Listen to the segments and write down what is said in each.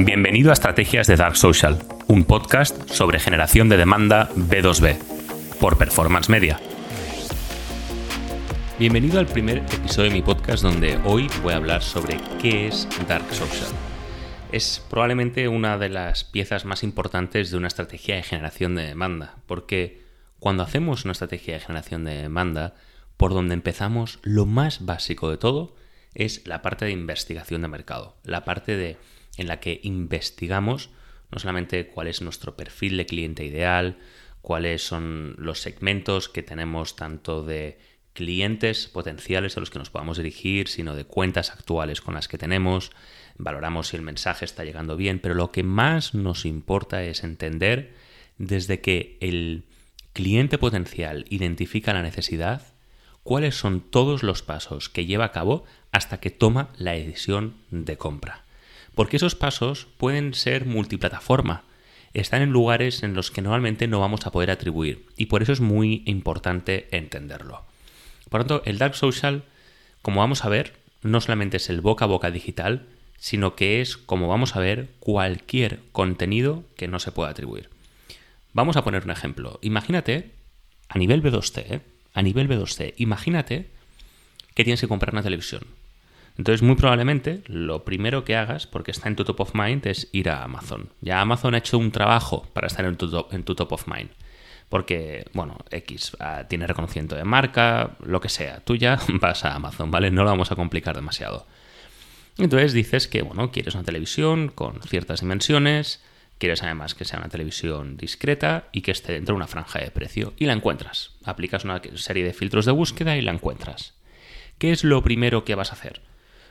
Bienvenido a Estrategias de Dark Social, un podcast sobre generación de demanda B2B, por Performance Media. Bienvenido al primer episodio de mi podcast, donde hoy voy a hablar sobre qué es Dark Social. Es probablemente una de las piezas más importantes de una estrategia de generación de demanda, porque cuando hacemos una estrategia de generación de demanda, por donde empezamos, lo más básico de todo es la parte de investigación de mercado, la parte en la que investigamos no solamente cuál es nuestro perfil de cliente ideal, cuáles son los segmentos que tenemos tanto de clientes potenciales a los que nos podamos dirigir, sino de cuentas actuales con las que tenemos, valoramos si el mensaje está llegando bien, pero lo que más nos importa es entender desde que el cliente potencial identifica la necesidad, cuáles son todos los pasos que lleva a cabo hasta que toma la decisión de compra. Porque esos pasos pueden ser multiplataforma, están en lugares en los que normalmente no vamos a poder atribuir y por eso es muy importante entenderlo. Por lo tanto, el Dark Social, como vamos a ver, no solamente es el boca a boca digital, sino que es, como vamos a ver, cualquier contenido que no se pueda atribuir. Vamos a poner un ejemplo. Imagínate, a nivel B2C, imagínate que tienes que comprar una televisión. Entonces, muy probablemente, lo primero que hagas, porque está en tu top of mind, es ir a Amazon. Ya Amazon ha hecho un trabajo para estar en tu top of mind. Porque, bueno, tiene reconocimiento de marca, lo que sea. Tú ya vas a Amazon, ¿vale? No lo vamos a complicar demasiado. Entonces dices que, bueno, quieres una televisión con ciertas dimensiones, quieres además que sea una televisión discreta y que esté dentro de una franja de precio. Y la encuentras. Aplicas una serie de filtros de búsqueda y la encuentras. ¿Qué es lo primero que vas a hacer?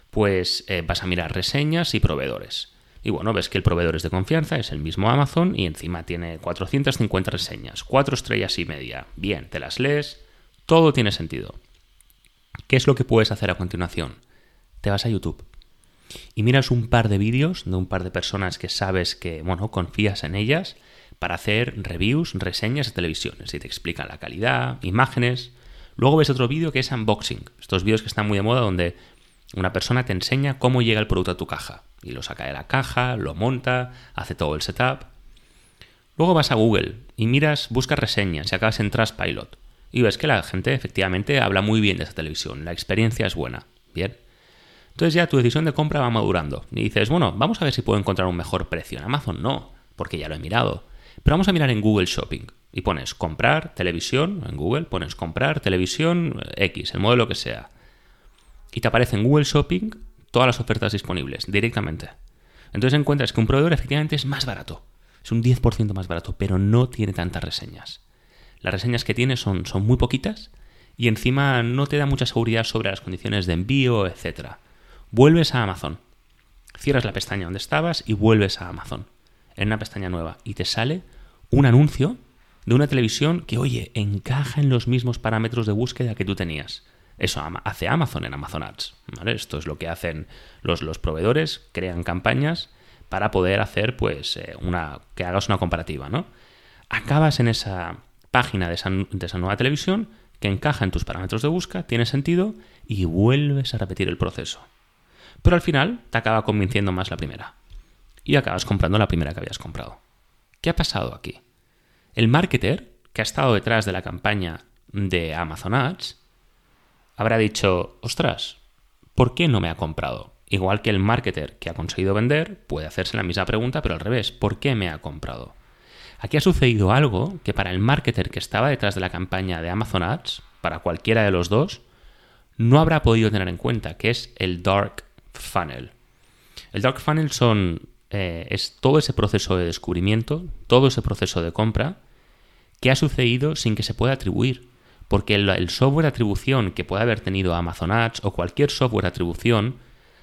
Pues vas a mirar reseñas y proveedores. Y bueno, ves que el proveedor es de confianza, es el mismo Amazon y encima tiene 450 reseñas, 4,5 estrellas. Bien, te las lees, todo tiene sentido. ¿Qué es lo que puedes hacer a continuación? Te vas a YouTube y miras un par de vídeos de un par de personas que sabes que, bueno, confías en ellas para hacer reviews, reseñas de televisiones y te explican la calidad, imágenes. Luego ves otro vídeo que es unboxing, estos vídeos que están muy de moda donde una persona te enseña cómo llega el producto a tu caja y lo saca de la caja, lo monta, hace todo el setup. Luego vas a Google y buscas reseñas y acabas en Trustpilot y ves que la gente efectivamente habla muy bien de esa televisión, la experiencia es buena, bien. Entonces ya tu decisión de compra va madurando y dices, bueno, vamos a ver si puedo encontrar un mejor precio. En Amazon no, porque ya lo he mirado, pero vamos a mirar en Google Shopping y pones comprar televisión, en Google pones comprar televisión X, el modelo que sea. Y te aparece en Google Shopping todas las ofertas disponibles directamente. Entonces encuentras que un proveedor efectivamente es más barato. Es un 10% más barato, pero no tiene tantas reseñas. Las reseñas que tiene son muy poquitas y encima no te da mucha seguridad sobre las condiciones de envío, etc. Vuelves a Amazon. Cierras la pestaña donde estabas y vuelves a Amazon. En una pestaña nueva. Y te sale un anuncio de una televisión que, oye, encaja en los mismos parámetros de búsqueda que tú tenías. Eso hace Amazon en Amazon Ads, ¿vale? Esto es lo que hacen los proveedores, crean campañas para poder hacer que hagas una comparativa, ¿no? Acabas en esa página de esa nueva televisión que encaja en tus parámetros de búsqueda, tiene sentido y vuelves a repetir el proceso. Pero al final te acaba convenciendo más la primera y acabas comprando la primera que habías comprado. ¿Qué ha pasado aquí? El marketer que ha estado detrás de la campaña de Amazon Ads habrá dicho, ostras, ¿por qué no me ha comprado? Igual que el marketer que ha conseguido vender puede hacerse la misma pregunta, pero al revés, ¿por qué me ha comprado? Aquí ha sucedido algo que para el marketer que estaba detrás de la campaña de Amazon Ads, para cualquiera de los dos, no habrá podido tener en cuenta, que es el Dark Funnel. El Dark Funnel es todo ese proceso de descubrimiento, todo ese proceso de compra, que ha sucedido sin que se pueda atribuir. Porque el software de atribución que pueda haber tenido Amazon Ads o cualquier software de atribución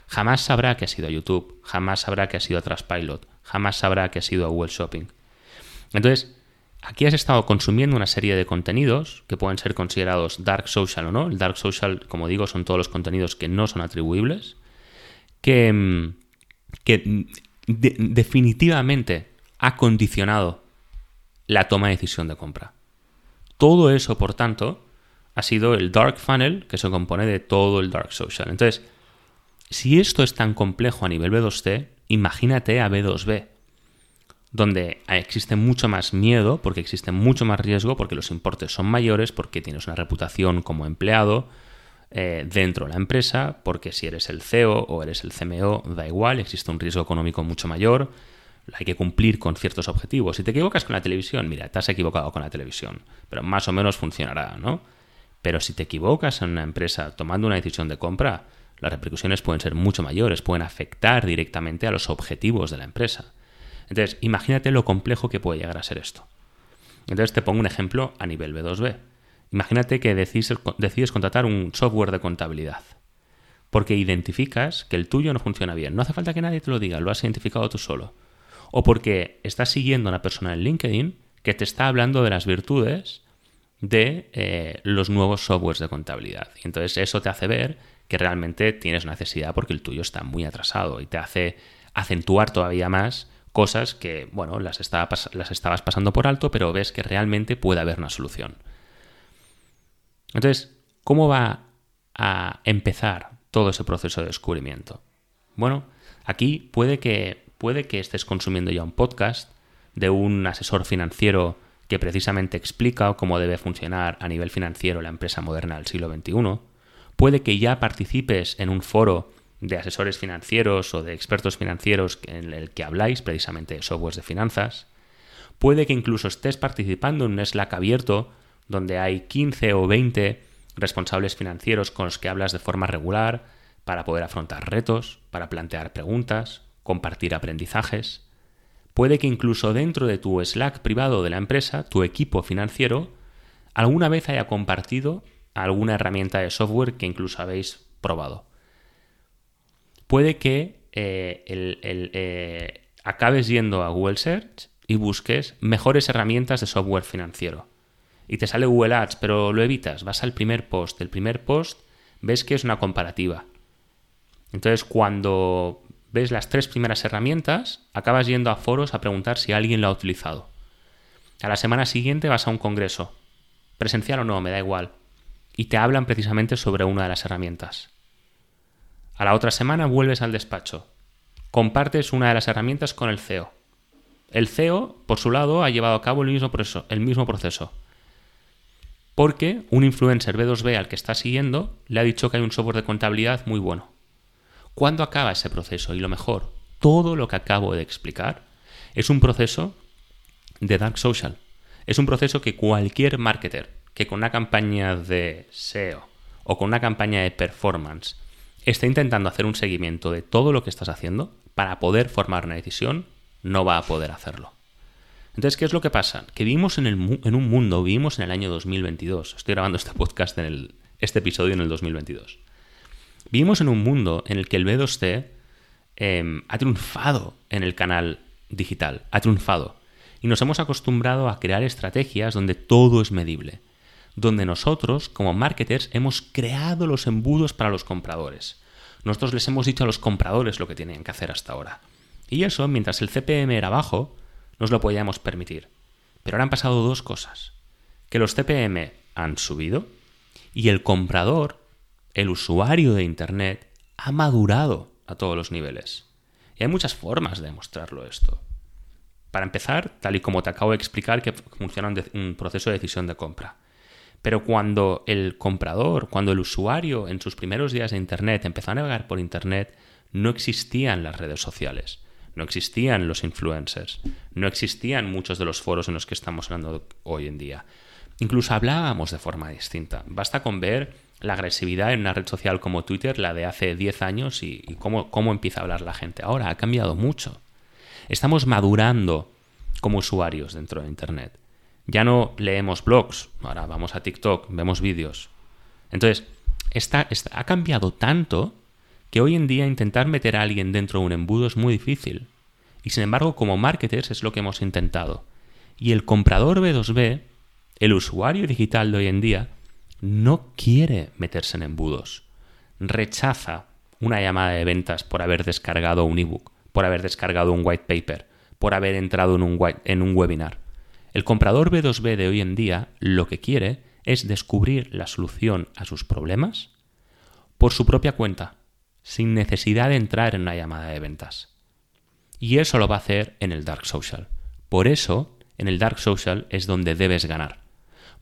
jamás sabrá que ha sido a YouTube, jamás sabrá que ha sido a Trustpilot, jamás sabrá que ha sido a Google Shopping. Entonces, aquí has estado consumiendo una serie de contenidos que pueden ser considerados Dark Social o no. El Dark Social, como digo, son todos los contenidos que no son atribuibles, que definitivamente ha condicionado la toma de decisión de compra. Todo eso, por tanto, ha sido el Dark Funnel que se compone de todo el Dark Social. Entonces, Si esto es tan complejo a nivel B2C, imagínate a B2B, donde existe mucho más miedo, porque existe mucho más riesgo, porque los importes son mayores, porque tienes una reputación como empleado dentro de la empresa, porque si eres el CEO o eres el CMO, da igual, existe un riesgo económico mucho mayor, hay que cumplir con ciertos objetivos. Si te equivocas con la televisión, mira, te has equivocado con la televisión, pero más o menos funcionará, ¿no? Pero si te equivocas en una empresa tomando una decisión de compra, las repercusiones pueden ser mucho mayores, pueden afectar directamente a los objetivos de la empresa. Entonces, imagínate lo complejo que puede llegar a ser esto. Entonces, te pongo un ejemplo a nivel B2B. Imagínate que decides contratar un software de contabilidad porque identificas que el tuyo no funciona bien. No hace falta que nadie te lo diga, lo has identificado tú solo. O porque estás siguiendo a una persona en LinkedIn que te está hablando de las virtudes de los nuevos softwares de contabilidad. Y entonces eso te hace ver que realmente tienes necesidad porque el tuyo está muy atrasado y te hace acentuar todavía más cosas que, bueno, las estabas pasando por alto, pero ves que realmente puede haber una solución. Entonces, ¿cómo va a empezar todo ese proceso de descubrimiento? Bueno, aquí puede que estés consumiendo ya un podcast de un asesor financiero que precisamente explica cómo debe funcionar a nivel financiero la empresa moderna del siglo XXI. Puede que ya participes en un foro de asesores financieros o de expertos financieros en el que habláis precisamente de softwares de finanzas. Puede que incluso estés participando en un Slack abierto donde hay 15 o 20 responsables financieros con los que hablas de forma regular para poder afrontar retos, para plantear preguntas, compartir aprendizajes. Puede que incluso dentro de tu Slack privado de la empresa, tu equipo financiero, alguna vez haya compartido alguna herramienta de software que incluso habéis probado. Puede que acabes yendo a Google Search y busques mejores herramientas de software financiero. Y te sale Google Ads, pero lo evitas. Vas al primer post. El primer post ves que es una comparativa. Entonces, cuando ves las 3 primeras herramientas, acabas yendo a foros a preguntar si alguien lo ha utilizado. A la semana siguiente vas a un congreso. Presencial o no, me da igual. Y te hablan precisamente sobre una de las herramientas. A la otra semana vuelves al despacho. Compartes una de las herramientas con el CEO. El CEO, por su lado, ha llevado a cabo el mismo proceso. Porque un influencer B2B al que está siguiendo le ha dicho que hay un software de contabilidad muy bueno. ¿Cuándo acaba ese proceso? Y lo mejor, todo lo que acabo de explicar es un proceso de Dark Social. Es un proceso que cualquier marketer que con una campaña de SEO o con una campaña de performance está intentando hacer un seguimiento de todo lo que estás haciendo para poder formar una decisión, no va a poder hacerlo. Entonces, ¿qué es lo que pasa? Que vivimos en el año 2022. Estoy grabando este podcast, este episodio en el 2022. Vivimos en un mundo en el que el B2C ha triunfado en el canal digital, ha triunfado. Y nos hemos acostumbrado a crear estrategias donde todo es medible, donde nosotros, como marketers, hemos creado los embudos para los compradores. Nosotros les hemos dicho a los compradores lo que tenían que hacer hasta ahora. Y eso, mientras el CPM era bajo, nos lo podíamos permitir. Pero ahora han pasado 2 cosas. Que los CPM han subido y el comprador, el usuario de Internet, ha madurado a todos los niveles. Y hay muchas formas de demostrarlo esto. Para empezar, tal y como te acabo de explicar, que funciona un proceso de decisión de compra. Pero cuando el comprador, cuando el usuario en sus primeros días de Internet empezó a navegar por Internet, no existían las redes sociales. No existían los influencers, no existían muchos de los foros en los que estamos hablando hoy en día. Incluso hablábamos de forma distinta. Basta con ver la agresividad en una red social como Twitter, la de hace 10 años, y cómo empieza a hablar la gente ahora. Ha cambiado mucho. Estamos madurando como usuarios dentro de Internet. Ya no leemos blogs, ahora vamos a TikTok, vemos vídeos. Entonces, ha cambiado tanto que hoy en día intentar meter a alguien dentro de un embudo es muy difícil. Y sin embargo, como marketers es lo que hemos intentado. Y el comprador B2B, el usuario digital de hoy en día, no quiere meterse en embudos. Rechaza una llamada de ventas por haber descargado un ebook, por haber descargado un white paper, por haber entrado en un webinar. El comprador B2B de hoy en día lo que quiere es descubrir la solución a sus problemas por su propia cuenta. sin necesidad de entrar en una llamada de ventas. Y eso lo va a hacer en el Dark Social. Por eso, en el Dark Social es donde debes ganar.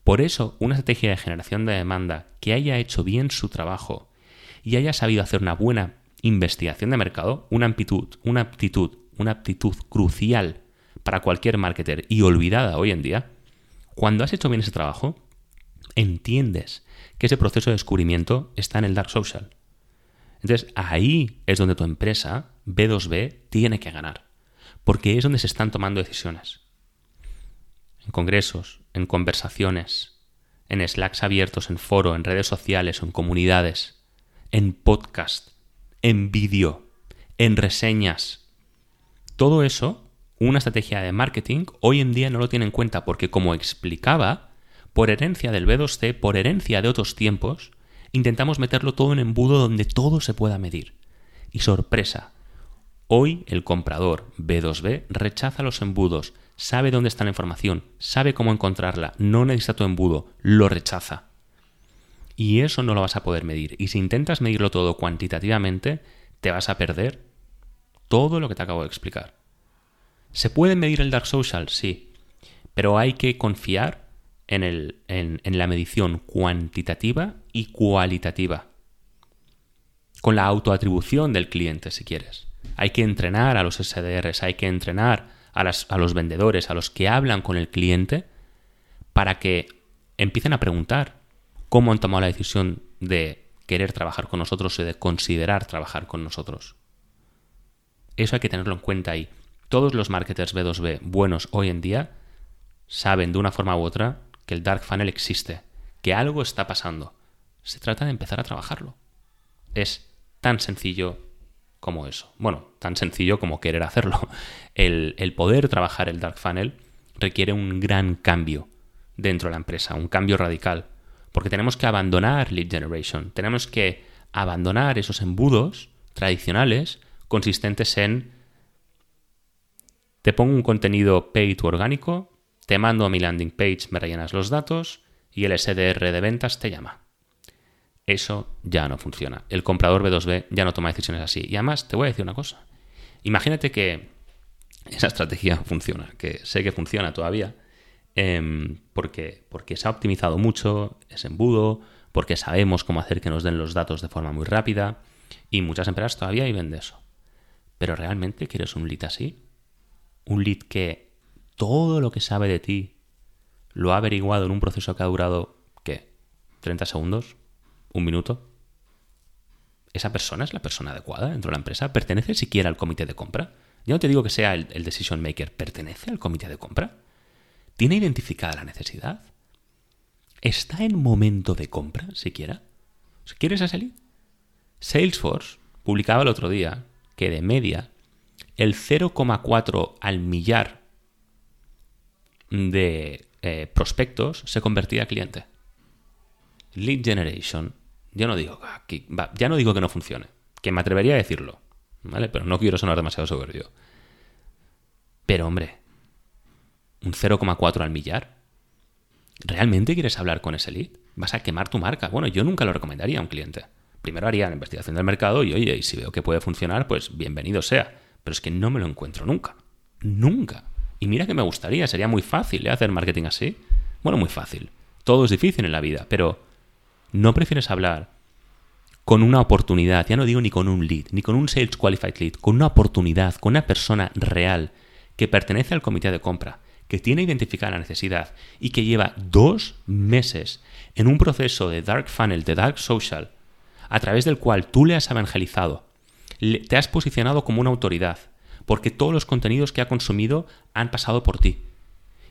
Por eso, una estrategia de generación de demanda que haya hecho bien su trabajo y haya sabido hacer una buena investigación de mercado, una aptitud crucial para cualquier marketer y olvidada hoy en día, cuando has hecho bien ese trabajo, entiendes que ese proceso de descubrimiento está en el Dark Social. Entonces, ahí es donde tu empresa B2B tiene que ganar, porque es donde se están tomando decisiones. En congresos, en conversaciones, en Slacks abiertos, en foro, en redes sociales, en comunidades, en podcast, en vídeo, en reseñas. Todo eso, una estrategia de marketing hoy en día no lo tiene en cuenta porque, como explicaba, por herencia del B2C, por herencia de otros tiempos, intentamos meterlo todo en embudo donde todo se pueda medir. Y sorpresa, hoy el comprador B2B rechaza los embudos, sabe dónde está la información, sabe cómo encontrarla, no necesita tu embudo, lo rechaza. Y eso no lo vas a poder medir. Y si intentas medirlo todo cuantitativamente, te vas a perder todo lo que te acabo de explicar. ¿Se puede medir el Dark Social? Sí, pero hay que confiar en la medición cuantitativa y cualitativa, con la autoatribución del cliente, si quieres. Hay que entrenar a los SDRs, hay que entrenar a los vendedores, a los que hablan con el cliente, para que empiecen a preguntar cómo han tomado la decisión de querer trabajar con nosotros o de considerar trabajar con nosotros. Eso hay que tenerlo en cuenta ahí. Todos los marketers B2B buenos hoy en día saben de una forma u otra que el Dark Funnel existe, que algo está pasando. Se trata de empezar a trabajarlo. Es tan sencillo como eso. Bueno, tan sencillo como querer hacerlo. El poder trabajar el Dark Funnel requiere un gran cambio dentro de la empresa, un cambio radical, porque tenemos que abandonar lead generation, tenemos que abandonar esos embudos tradicionales consistentes en te pongo un contenido paid o orgánico, te mando a mi landing page, me rellenas los datos y el SDR de ventas te llama. Eso ya no funciona. El comprador B2B ya no toma decisiones así. Y además, te voy a decir una cosa. Imagínate que esa estrategia funciona, que sé que funciona todavía, porque se ha optimizado mucho ese embudo, porque sabemos cómo hacer que nos den los datos de forma muy rápida y muchas empresas todavía viven de eso. ¿Pero realmente quieres un lead así? Un lead que todo lo que sabe de ti lo ha averiguado en un proceso que ha durado, ¿qué? ¿30 segundos? ¿Un minuto? ¿Esa persona es la persona adecuada dentro de la empresa? ¿Pertenece siquiera al comité de compra? Ya no te digo que sea el decision maker. ¿Pertenece al comité de compra? ¿Tiene identificada la necesidad? ¿Está en momento de compra siquiera? ¿Quieres a ese lead? Salesforce publicaba el otro día que de media el 0,4 al millar de prospectos se convertía a cliente. Lead generation, yo no digo que, ya no digo que no funcione, que me atrevería a decirlo, ¿vale? Pero no quiero sonar demasiado soberbio. Pero hombre, un 0,4 al millar, ¿realmente quieres hablar con ese lead? ¿Vas a quemar tu marca? Bueno, yo nunca lo recomendaría a un cliente. Primero haría la investigación del mercado y oye, y si veo que puede funcionar, pues bienvenido sea. Pero es que no me lo encuentro nunca. Nunca. Y mira que me gustaría, sería muy fácil hacer marketing así. Bueno, muy fácil. Todo es difícil en la vida, pero ¿no prefieres hablar con una oportunidad? Ya no digo ni con un lead, ni con un Sales Qualified Lead, con una oportunidad, con una persona real que pertenece al comité de compra, que tiene identificada la necesidad y que lleva 2 meses en un proceso de Dark Funnel, de Dark Social, a través del cual tú le has evangelizado, te has posicionado como una autoridad, porque todos los contenidos que ha consumido han pasado por ti?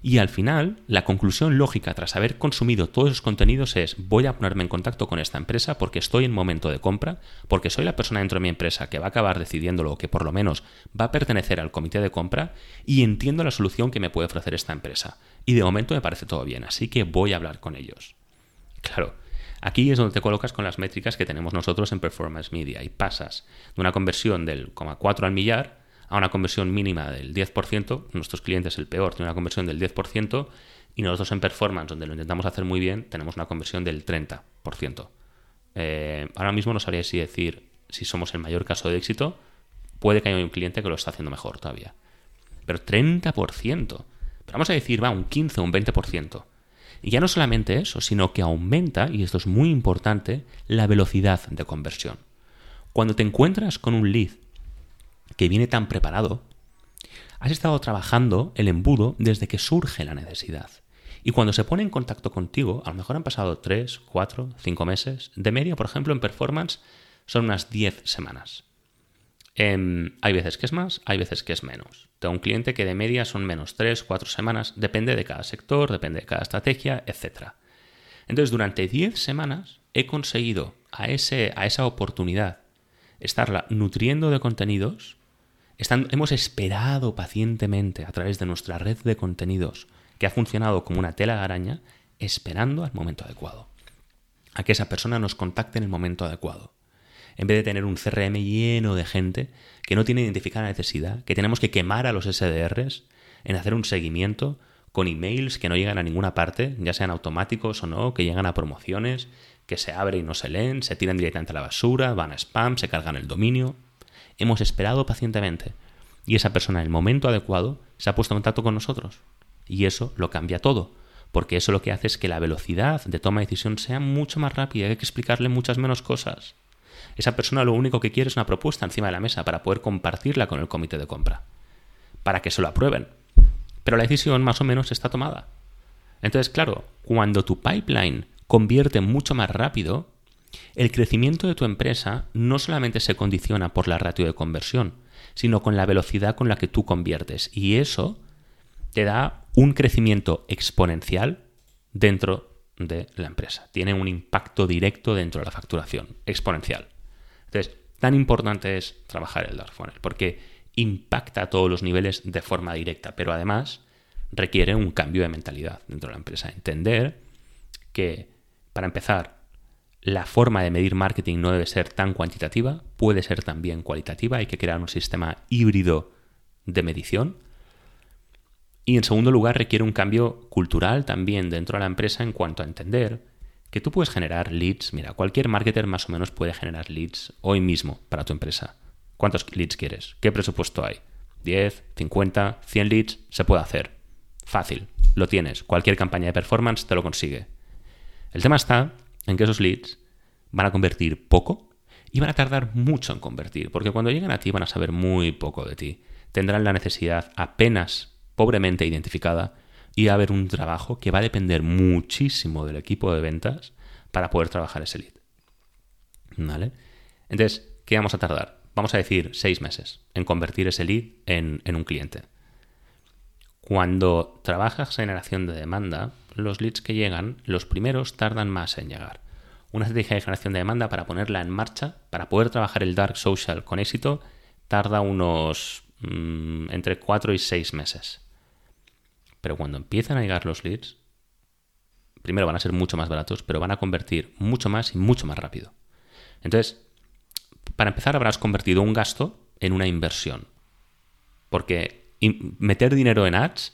Y al final, la conclusión lógica tras haber consumido todos esos contenidos es: voy a ponerme en contacto con esta empresa porque estoy en momento de compra, porque soy la persona dentro de mi empresa que va a acabar decidiéndolo, o que por lo menos va a pertenecer al comité de compra, y entiendo la solución que me puede ofrecer esta empresa. Y de momento me parece todo bien, así que voy a hablar con ellos. Claro, aquí es donde te colocas con las métricas que tenemos nosotros en Performance Media y pasas de una conversión del 0,4 al millar a una conversión mínima del 10%, nuestros clientes el peor tiene una conversión del 10%, y nosotros en Performance, donde lo intentamos hacer muy bien, tenemos una conversión del 30%. Ahora mismo no sabría si decir si somos el mayor caso de éxito, puede que haya un cliente que lo está haciendo mejor todavía. Pero 30%. Pero vamos a decir, va, un 15, un 20%. Y ya no solamente eso, sino que aumenta, y esto es muy importante, la velocidad de conversión. Cuando te encuentras con un lead que viene tan preparado, has estado trabajando el embudo desde que surge la necesidad. Y cuando se pone en contacto contigo, a lo mejor han pasado 3, 4, 5 meses. De media, por ejemplo, en performance son unas 10 semanas. Hay veces que es más, hay veces que es menos. Tengo un cliente que de media son menos 3, 4 semanas. Depende de cada sector, depende de cada estrategia, etc. Entonces, durante 10 semanas he conseguido a esa oportunidad estarla nutriendo de contenidos. Hemos esperado pacientemente a través de nuestra red de contenidos que ha funcionado como una tela de araña, esperando al momento adecuado. A que esa persona nos contacte en el momento adecuado. En vez de tener un CRM lleno de gente que no tiene identificada la necesidad, que tenemos que quemar a los SDRs en hacer un seguimiento con emails que no llegan a ninguna parte, ya sean automáticos o no, que llegan a promociones, que se abren y no se leen, se tiran directamente a la basura, van a spam, se cargan el dominio. Hemos esperado pacientemente y esa persona en el momento adecuado se ha puesto en contacto con nosotros y eso lo cambia todo, porque eso lo que hace es que la velocidad de toma de decisión sea mucho más rápida, hay que explicarle muchas menos cosas. Esa persona lo único que quiere es una propuesta encima de la mesa para poder compartirla con el comité de compra, para que se lo aprueben. Pero la decisión más o menos está tomada. Entonces, claro, cuando tu pipeline convierte mucho más rápido, el crecimiento de tu empresa no solamente se condiciona por la ratio de conversión, sino con la velocidad con la que tú conviertes. Y eso te da un crecimiento exponencial dentro de la empresa. Tiene un impacto directo dentro de la facturación, exponencial. Entonces, tan importante es trabajar el Dark Funnel, porque impacta a todos los niveles de forma directa, pero además requiere un cambio de mentalidad dentro de la empresa. Entender que, para empezar, la forma de medir marketing no debe ser tan cuantitativa, puede ser también cualitativa, hay que crear un sistema híbrido de medición. Y en segundo lugar, requiere un cambio cultural también dentro de la empresa en cuanto a entender que tú puedes generar leads. Mira, cualquier marketer más o menos puede generar leads hoy mismo para tu empresa. ¿Cuántos leads quieres? ¿Qué presupuesto hay? ¿10, 50, 100 leads? Se puede hacer. Fácil, lo tienes. Cualquier campaña de performance te lo consigue. El tema está en que esos leads van a convertir poco y van a tardar mucho en convertir, porque cuando llegan a ti van a saber muy poco de ti. Tendrán la necesidad apenas pobremente identificada y va a haber un trabajo que va a depender muchísimo del equipo de ventas para poder trabajar ese lead. ¿Vale? Entonces, ¿qué vamos a tardar? Vamos a decir 6 meses en convertir ese lead en un cliente. Cuando trabajas en generación de demanda, los leads que llegan, los primeros tardan más en llegar. Una estrategia de generación de demanda para ponerla en marcha, para poder trabajar el Dark Social con éxito, tarda unos entre 4 y 6 meses. Pero cuando empiezan a llegar los leads, primero van a ser mucho más baratos, pero van a convertir mucho más y mucho más rápido. Entonces, para empezar, habrás convertido un gasto en una inversión. Porque meter dinero en ads,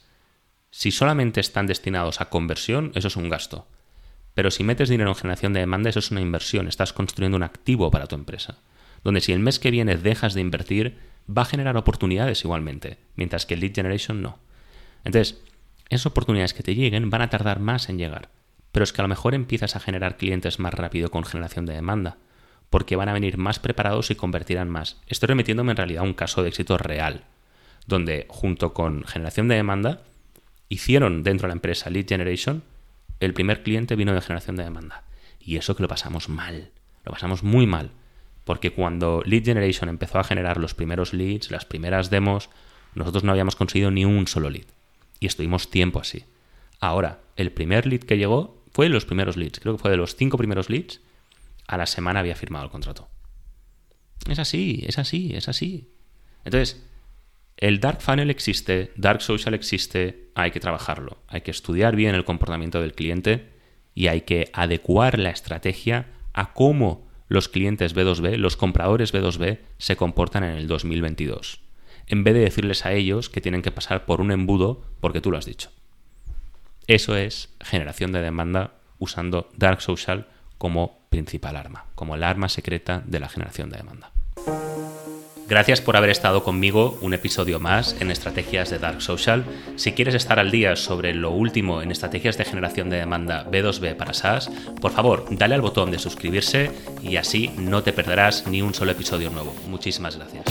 si solamente están destinados a conversión, eso es un gasto. Pero si metes dinero en generación de demanda, eso es una inversión. Estás construyendo un activo para tu empresa, donde si el mes que viene dejas de invertir, va a generar oportunidades igualmente, mientras que el lead generation no. Entonces, esas oportunidades que te lleguen van a tardar más en llegar. Pero es que a lo mejor empiezas a generar clientes más rápido con generación de demanda, porque van a venir más preparados y convertirán más. Estoy remitiéndome en realidad a un caso de éxito real, donde junto con generación de demanda hicieron dentro de la empresa lead generation, el primer cliente vino de generación de demanda. Y eso que lo pasamos mal, lo pasamos muy mal. Porque cuando lead generation empezó a generar los primeros leads, las primeras demos, nosotros no habíamos conseguido ni un solo lead. Y estuvimos tiempo así. Ahora, el primer lead que llegó fue de los primeros leads. Creo que fue de los 5 primeros leads. A la semana había firmado el contrato. Es así, es así, es así. Entonces, el Dark Funnel existe, Dark Social existe, hay que trabajarlo, hay que estudiar bien el comportamiento del cliente y hay que adecuar la estrategia a cómo los clientes B2B, los compradores B2B, se comportan en el 2022. En vez de decirles a ellos que tienen que pasar por un embudo porque tú lo has dicho. Eso es generación de demanda usando Dark Social como principal arma, como la arma secreta de la generación de demanda. Gracias por haber estado conmigo un episodio más en Estrategias de Dark Social. Si quieres estar al día sobre lo último en estrategias de generación de demanda B2B para SaaS, por favor, dale al botón de suscribirse y así no te perderás ni un solo episodio nuevo. Muchísimas gracias.